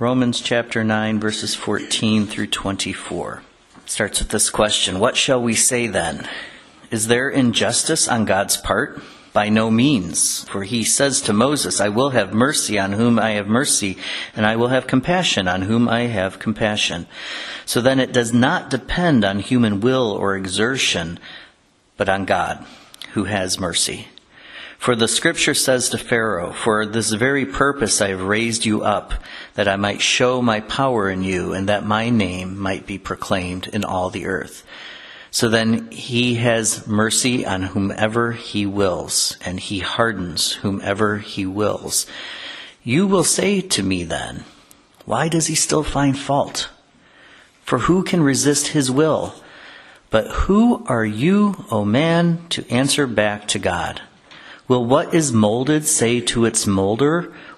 Romans chapter 9, verses 14 through 24. It starts with this question. What shall we say then? Is there injustice on God's part? By no means. For he says to Moses, I will have mercy on whom I have mercy, and I will have compassion on whom I have compassion. So then it does not depend on human will or exertion, but on God, who has mercy. For the scripture says to Pharaoh, for this very purpose I have raised you up, that I might show my power in you, and that my name might be proclaimed in all the earth. So then he has mercy on whomever he wills, and he hardens whomever he wills. You will say to me then, why does he still find fault? For who can resist his will? But who are you, O man, to answer back to God? Will what is molded say to its molder,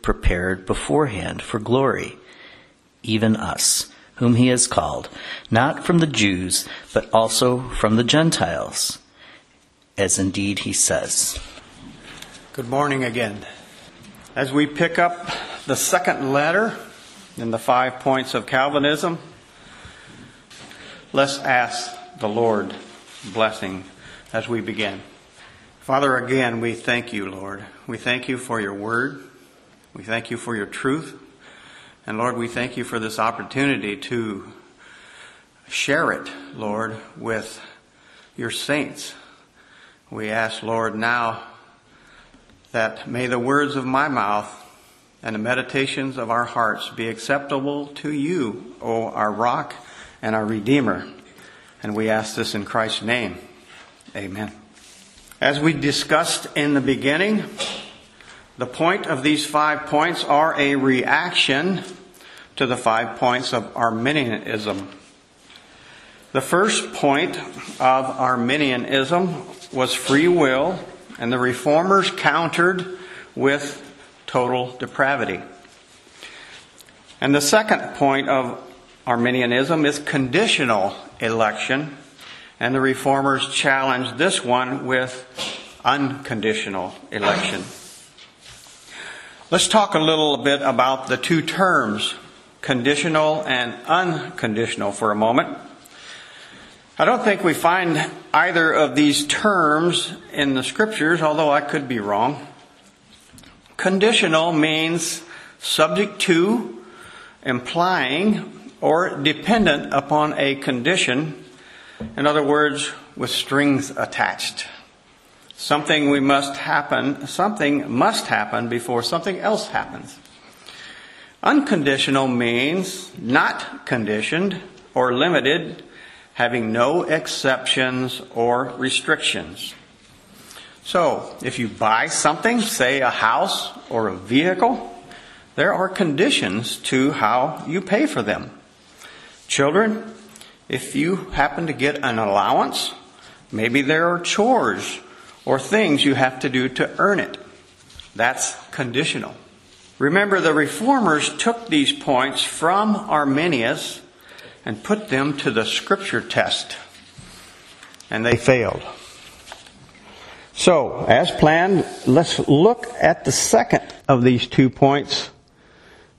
prepared beforehand for glory, even us, whom he has called, not from the Jews, but also from the Gentiles, as indeed he says. Good morning again. As we pick up the second letter in the 5 points of Calvinism, let's ask the Lord blessing as we begin. Father, again, we thank you, Lord. We thank you for your word. We thank you for your truth. And Lord, we thank you for this opportunity to share it, Lord, with your saints. We ask, Lord, now that may the words of my mouth and the meditations of our hearts be acceptable to you, O our rock and our Redeemer. And we ask this in Christ's name. Amen. As we discussed in the beginning, the point of these 5 points are a reaction to the 5 points of Arminianism. The first point of Arminianism was free will, and the reformers countered with total depravity. And the second point of Arminianism is conditional election, and the reformers challenged this one with unconditional election. Let's talk a little bit about the two terms, conditional and unconditional, for a moment. I don't think we find either of these terms in the scriptures, although I could be wrong. Conditional means subject to, implying, or dependent upon a condition, in other words, with strings attached. Something must happen before something else happens. Unconditional means not conditioned or limited, having no exceptions or restrictions. So, if you buy something, say a house or a vehicle, there are conditions to how you pay for them. Children, if you happen to get an allowance, maybe there are chores or things you have to do to earn it. That's conditional. Remember, the reformers took these points from Arminius and put them to the scripture test, and they failed. So, as planned, let's look at the second of these 2 points.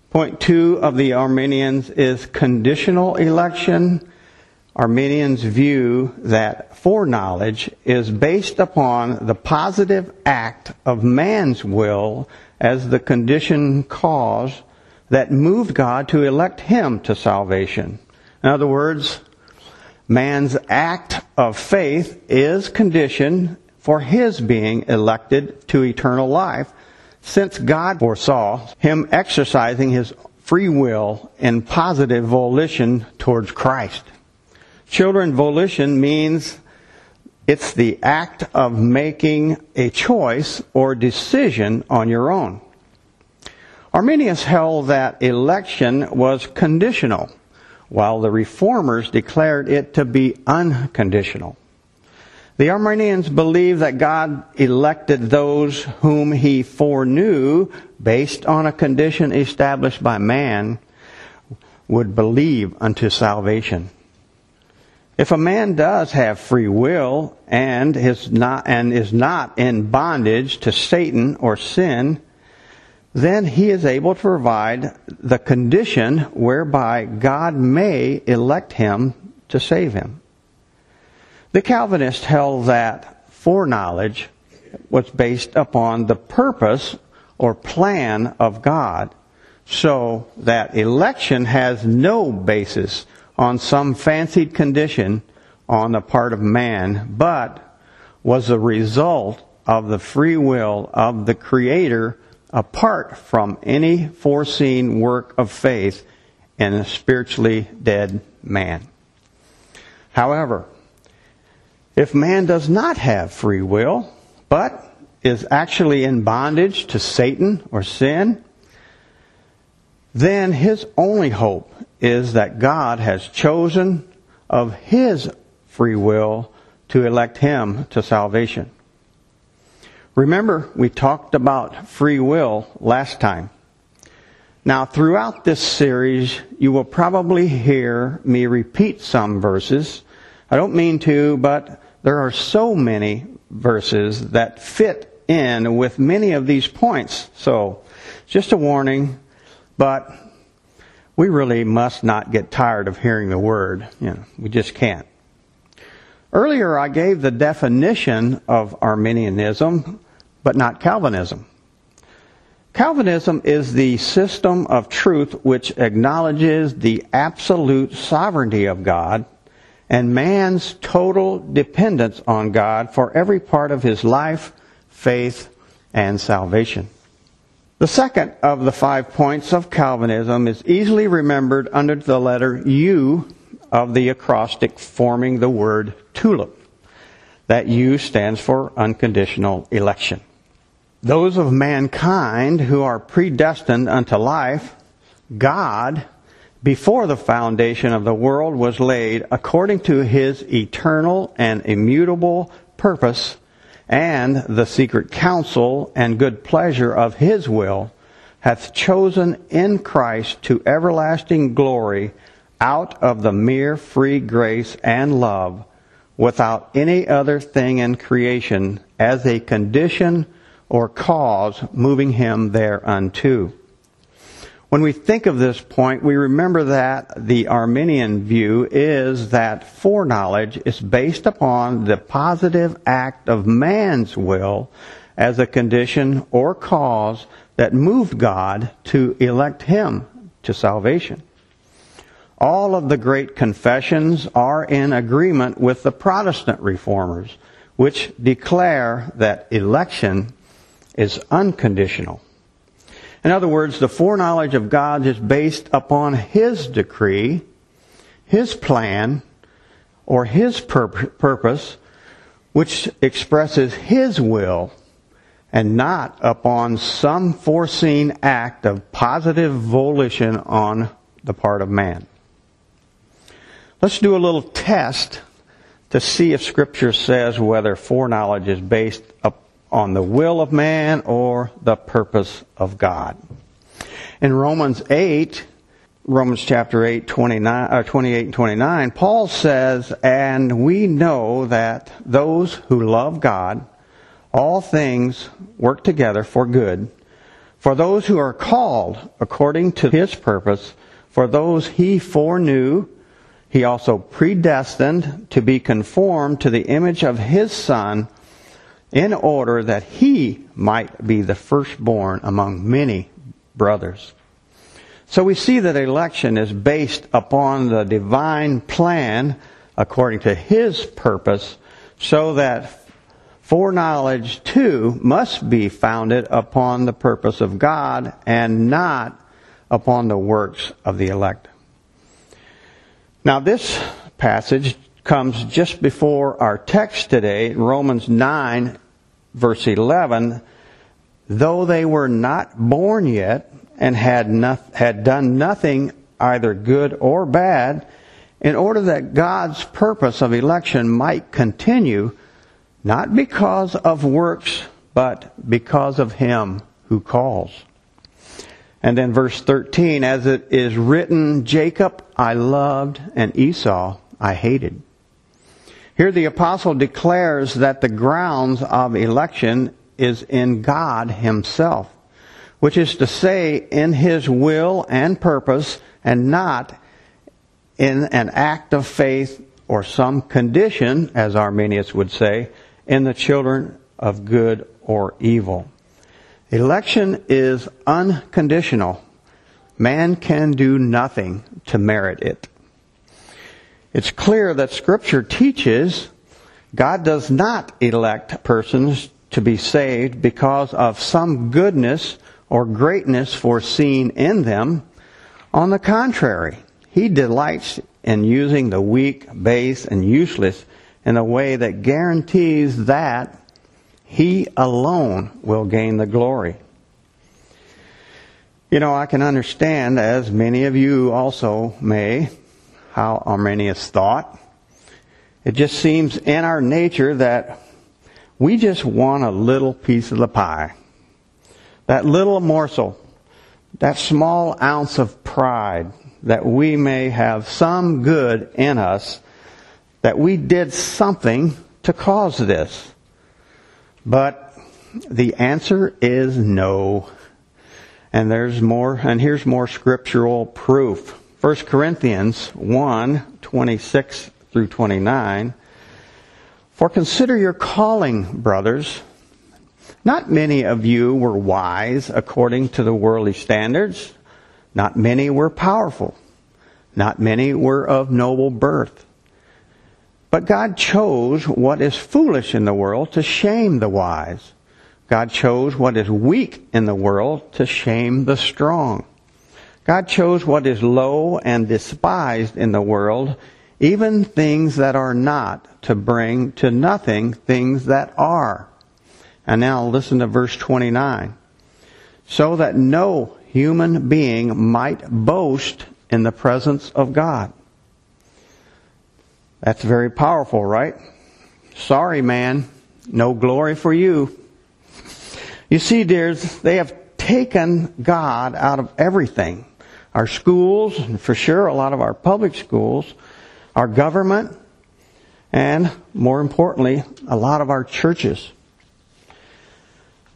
Point two of the Arminians is conditional election. Arminians' view that foreknowledge is based upon the positive act of man's will as the condition cause that moved God to elect him to salvation. In other words, man's act of faith is conditioned for his being elected to eternal life, since God foresaw him exercising his free will and positive volition towards Christ. Children, volition means it's the act of making a choice or decision on your own. Arminius held that election was conditional, while the Reformers declared it to be unconditional. The Arminians believed that God elected those whom he foreknew based on a condition established by man would believe unto salvation. If a man does have free will and is not in bondage to Satan or sin, then he is able to provide the condition whereby God may elect him to save him. The Calvinists held that foreknowledge was based upon the purpose or plan of God, so that election has no basis on some fancied condition on the part of man, but was a result of the free will of the Creator apart from any foreseen work of faith in a spiritually dead man. However, if man does not have free will, but is actually in bondage to Satan or sin, then his only hope is that God has chosen of his free will to elect him to salvation. Remember, we talked about free will last time. Now, throughout this series, you will probably hear me repeat some verses. I don't mean to, but there are so many verses that fit in with many of these points. So, just a warning, but we really must not get tired of hearing the word. We just can't. Earlier I gave the definition of Arminianism, but not Calvinism. Calvinism is the system of truth which acknowledges the absolute sovereignty of God and man's total dependence on God for every part of his life, faith, and salvation. The second of the 5 points of Calvinism is easily remembered under the letter U of the acrostic forming the word TULIP. That U stands for unconditional election. Those of mankind who are predestined unto life, God, before the foundation of the world was laid according to his eternal and immutable purpose and the secret counsel and good pleasure of his will, hath chosen in Christ to everlasting glory out of the mere free grace and love without any other thing in creation as a condition or cause moving him thereunto. When we think of this point, we remember that the Arminian view is that foreknowledge is based upon the positive act of man's will as a condition or cause that moved God to elect him to salvation. All of the great confessions are in agreement with the Protestant reformers, which declare that election is unconditional. In other words, the foreknowledge of God is based upon his decree, his plan, or his purpose, which expresses his will, and not upon some foreseen act of positive volition on the part of man. Let's do a little test to see if Scripture says whether foreknowledge is based upon the will of man or the purpose of God. In Romans chapter 8, 28 and 29, Paul says, "And we know that those who love God, all things work together for good, for those who are called according to his purpose, for those he foreknew, he also predestined to be conformed to the image of his Son, in order that he might be the firstborn among many brothers." So we see that election is based upon the divine plan according to his purpose, so that foreknowledge too must be founded upon the purpose of God and not upon the works of the elect. Now this passage comes just before our text today, Romans 9, verse 11. "Though they were not born yet, and had done nothing either good or bad, in order that God's purpose of election might continue, not because of works, but because of him who calls. And then verse 13, as it is written, Jacob I loved and Esau I hated. Here the apostle declares that the grounds of election is in God himself, which is to say, in his will and purpose, and not in an act of faith or some condition, as Arminius would say, in the children of good or evil. Election is unconditional. Man can do nothing to merit it. It's clear that Scripture teaches God does not elect persons to be saved because of some goodness or greatness foreseen in them. On the contrary, he delights in using the weak, base, and useless in a way that guarantees that he alone will gain the glory. You know, I can understand, as many of you also may, how Arminius thought. It just seems in our nature that we just want a little piece of the pie. That little morsel, that small ounce of pride, that we may have some good in us, that we did something to cause this. But the answer is no. And there's more, and here's more scriptural proof. 1 Corinthians 1, 26 through 29. For consider your calling, brothers. Not many of you were wise according to the worldly standards. Not many were powerful. Not many were of noble birth. But God chose what is foolish in the world to shame the wise. God chose what is weak in the world to shame the strong. God chose what is low and despised in the world, even things that are not, to bring to nothing things that are. And now listen to verse 29. So that no human being might boast in the presence of God. That's very powerful, right? Sorry, man. No glory for you. You see, dears, they have taken God out of everything. Our schools, and for sure a lot of our public schools, our government, and more importantly, a lot of our churches.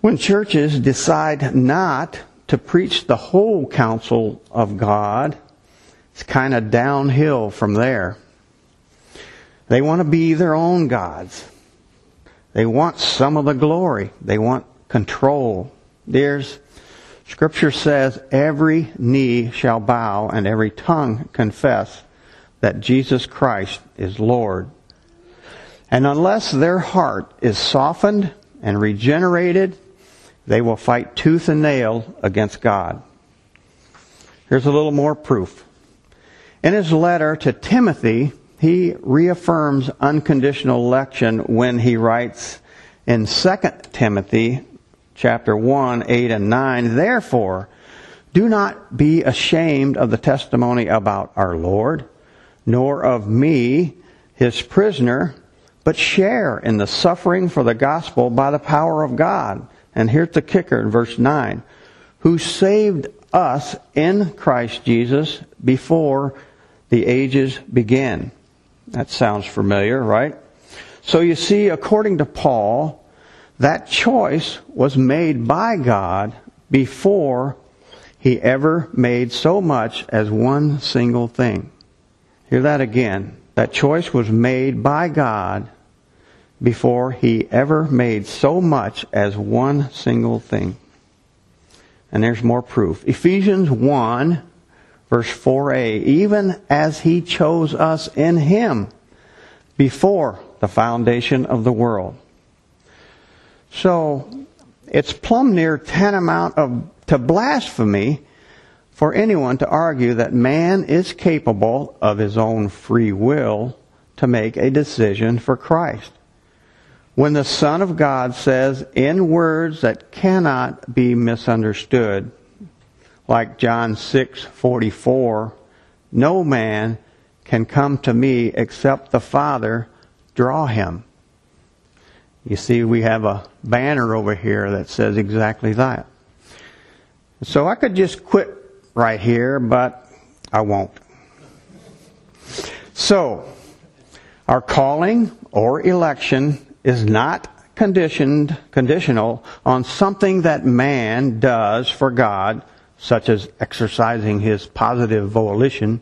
When churches decide not to preach the whole counsel of God, it's kind of downhill from there. They want to be their own gods. They want some of the glory. They want control. Dears, Scripture says every knee shall bow and every tongue confess that Jesus Christ is Lord. And unless their heart is softened and regenerated, they will fight tooth and nail against God. Here's a little more proof. In his letter to Timothy, he reaffirms unconditional election when he writes in 2 Timothy chapter 1, 8 and 9, Therefore, do not be ashamed of the testimony about our Lord, nor of me, his prisoner, but share in the suffering for the gospel by the power of God. And here's the kicker in verse 9, Who saved us in Christ Jesus before the ages began. That sounds familiar, right? So you see, according to Paul, that choice was made by God before he ever made so much as one single thing. Hear that again. That choice was made by God before he ever made so much as one single thing. And there's more proof. Ephesians 1, Verse 4a, even as he chose us in him before the foundation of the world. So, it's plumb near tantamount to blasphemy for anyone to argue that man is capable of his own free will to make a decision for Christ. When the Son of God says in words that cannot be misunderstood, like John 6:44, "No man can come to me except the Father draw him." You see, we have a banner over here that says exactly that. So I could just quit right here, but I won't. So, our calling or election is not conditional on something that man does for God, such as exercising his positive volition,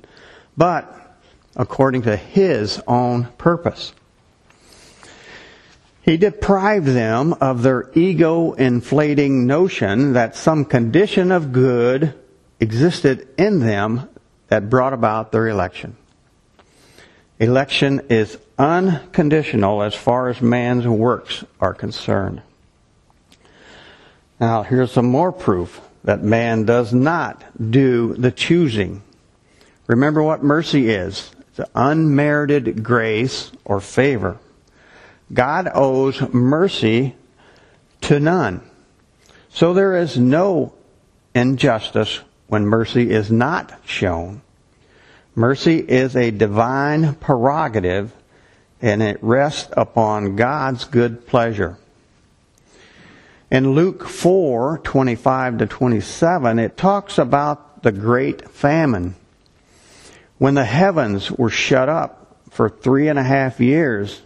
but according to his own purpose. He deprived them of their ego-inflating notion that some condition of good existed in them that brought about their election. Election is unconditional as far as man's works are concerned. Now, here's some more proof that man does not do the choosing. Remember what mercy is. It's unmerited grace or favor. God owes mercy to none. So there is no injustice when mercy is not shown. Mercy is a divine prerogative, and it rests upon God's good pleasure. In Luke 4:25-27, it talks about the great famine, when the heavens were shut up for 3.5 years,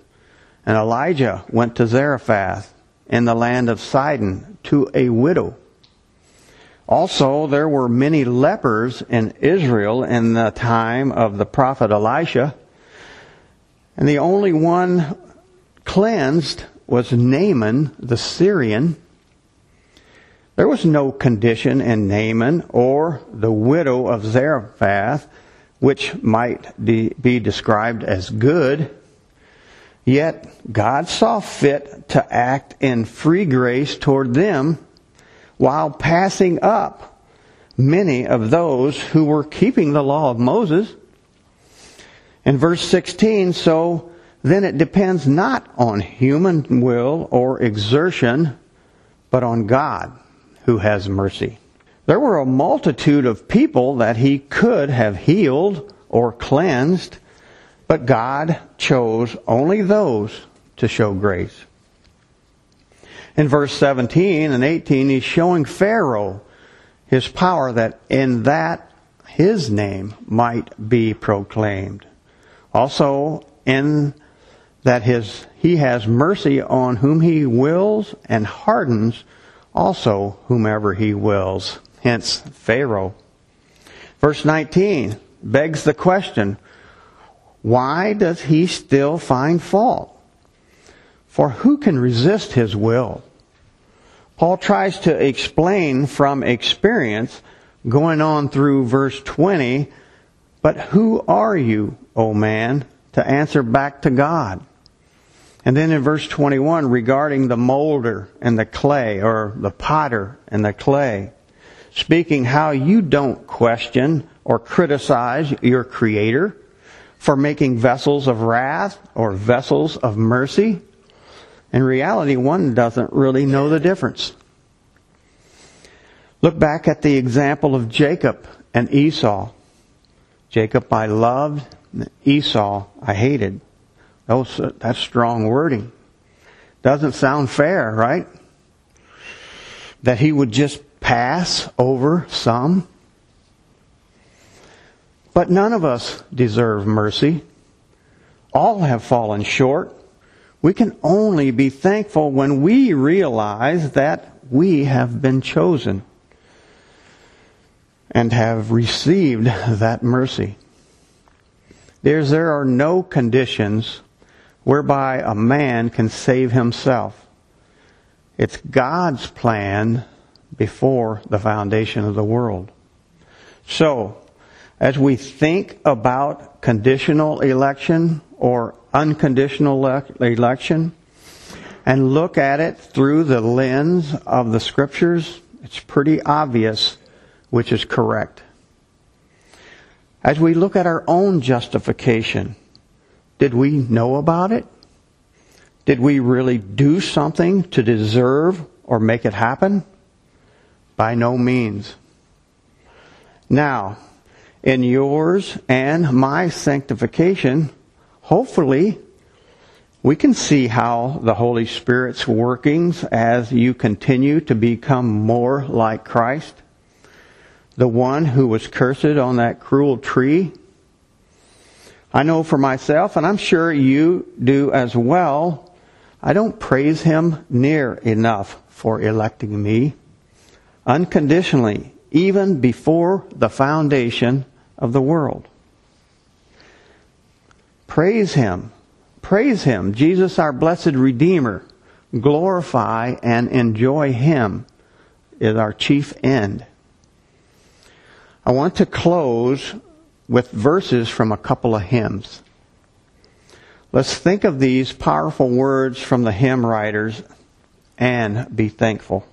and Elijah went to Zarephath in the land of Sidon to a widow. Also, there were many lepers in Israel in the time of the prophet Elisha, and the only one cleansed was Naaman the Syrian. There was no condition in Naaman or the widow of Zarephath which might be described as good. Yet God saw fit to act in free grace toward them while passing up many of those who were keeping the law of Moses. In verse 16, "So then it depends not on human will or exertion, but on God who has mercy." There were a multitude of people that he could have healed or cleansed, but God chose only those to show grace. In verse 17 and 18, he's showing Pharaoh his power that in that his name might be proclaimed. Also, in that he has mercy on whom he wills and hardens also whomever he wills. Hence, Pharaoh. Verse 19 begs the question, why does he still find fault? For who can resist his will? Paul tries to explain from experience, going on through verse 20, "But who are you, O man, to answer back to God?" And then in verse 21, regarding the molder and the clay, or the potter and the clay, speaking how you don't question or criticize your Creator for making vessels of wrath or vessels of mercy. In reality, one doesn't really know the difference. Look back at the example of Jacob and Esau. Jacob I loved, Esau I hated. That's strong wording. Doesn't sound fair, right? That he would just pass over some. But none of us deserve mercy. All have fallen short. We can only be thankful when we realize that we have been chosen and have received that mercy. There are no conditions whereby a man can save himself. It's God's plan before the foundation of the world. So, as we think about conditional election or unconditional election, and look at it through the lens of the Scriptures, it's pretty obvious which is correct. As we look at our own justification, did we know about it? Did we really do something to deserve or make it happen? By no means. Now, in yours and my sanctification, hopefully, we can see how the Holy Spirit's workings as you continue to become more like Christ, the one who was cursed on that cruel tree. I know for myself, and I'm sure you do as well, I don't praise Him near enough for electing me unconditionally, even before the foundation of the world. Praise Him. Praise Him, Jesus our blessed Redeemer. Glorify and enjoy Him is our chief end. I want to close with verses from a couple of hymns. Let's think of these powerful words from the hymn writers and be thankful.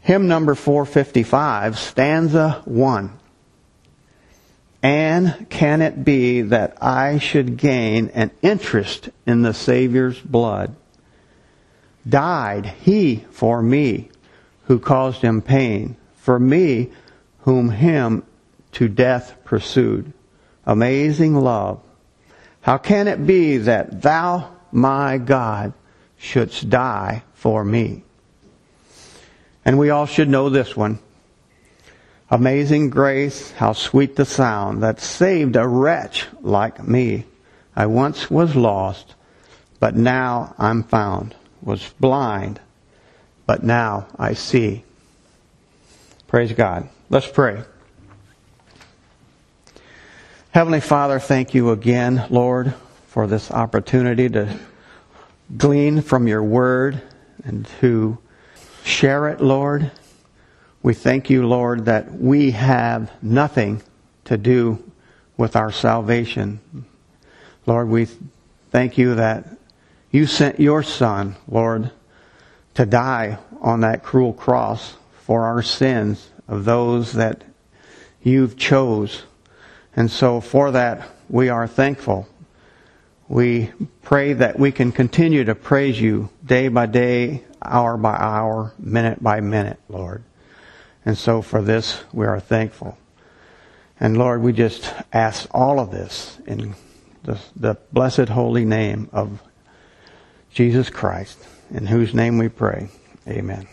Hymn number 455, stanza 1. And can it be that I should gain an interest in the Savior's blood? Died He for me who caused Him pain, for me whom Him to death pursued. Amazing love. How can it be that Thou, my God, shouldst die for me? And we all should know this one. Amazing grace, how sweet the sound that saved a wretch like me. I once was lost, but now I'm found. Was blind, but now I see. Praise God. Let's pray. Heavenly Father, thank you again, Lord, for this opportunity to glean from your word and to share it, Lord. We thank you, Lord, that we have nothing to do with our salvation. Lord, we thank you that you sent your Son, Lord, to die on that cruel cross for our sins of those that you've chose. And so for that, we are thankful. We pray that we can continue to praise you day by day, hour by hour, minute by minute, Lord. And so for this, we are thankful. And Lord, we just ask all of this in the blessed holy name of Jesus Christ, in whose name we pray. Amen.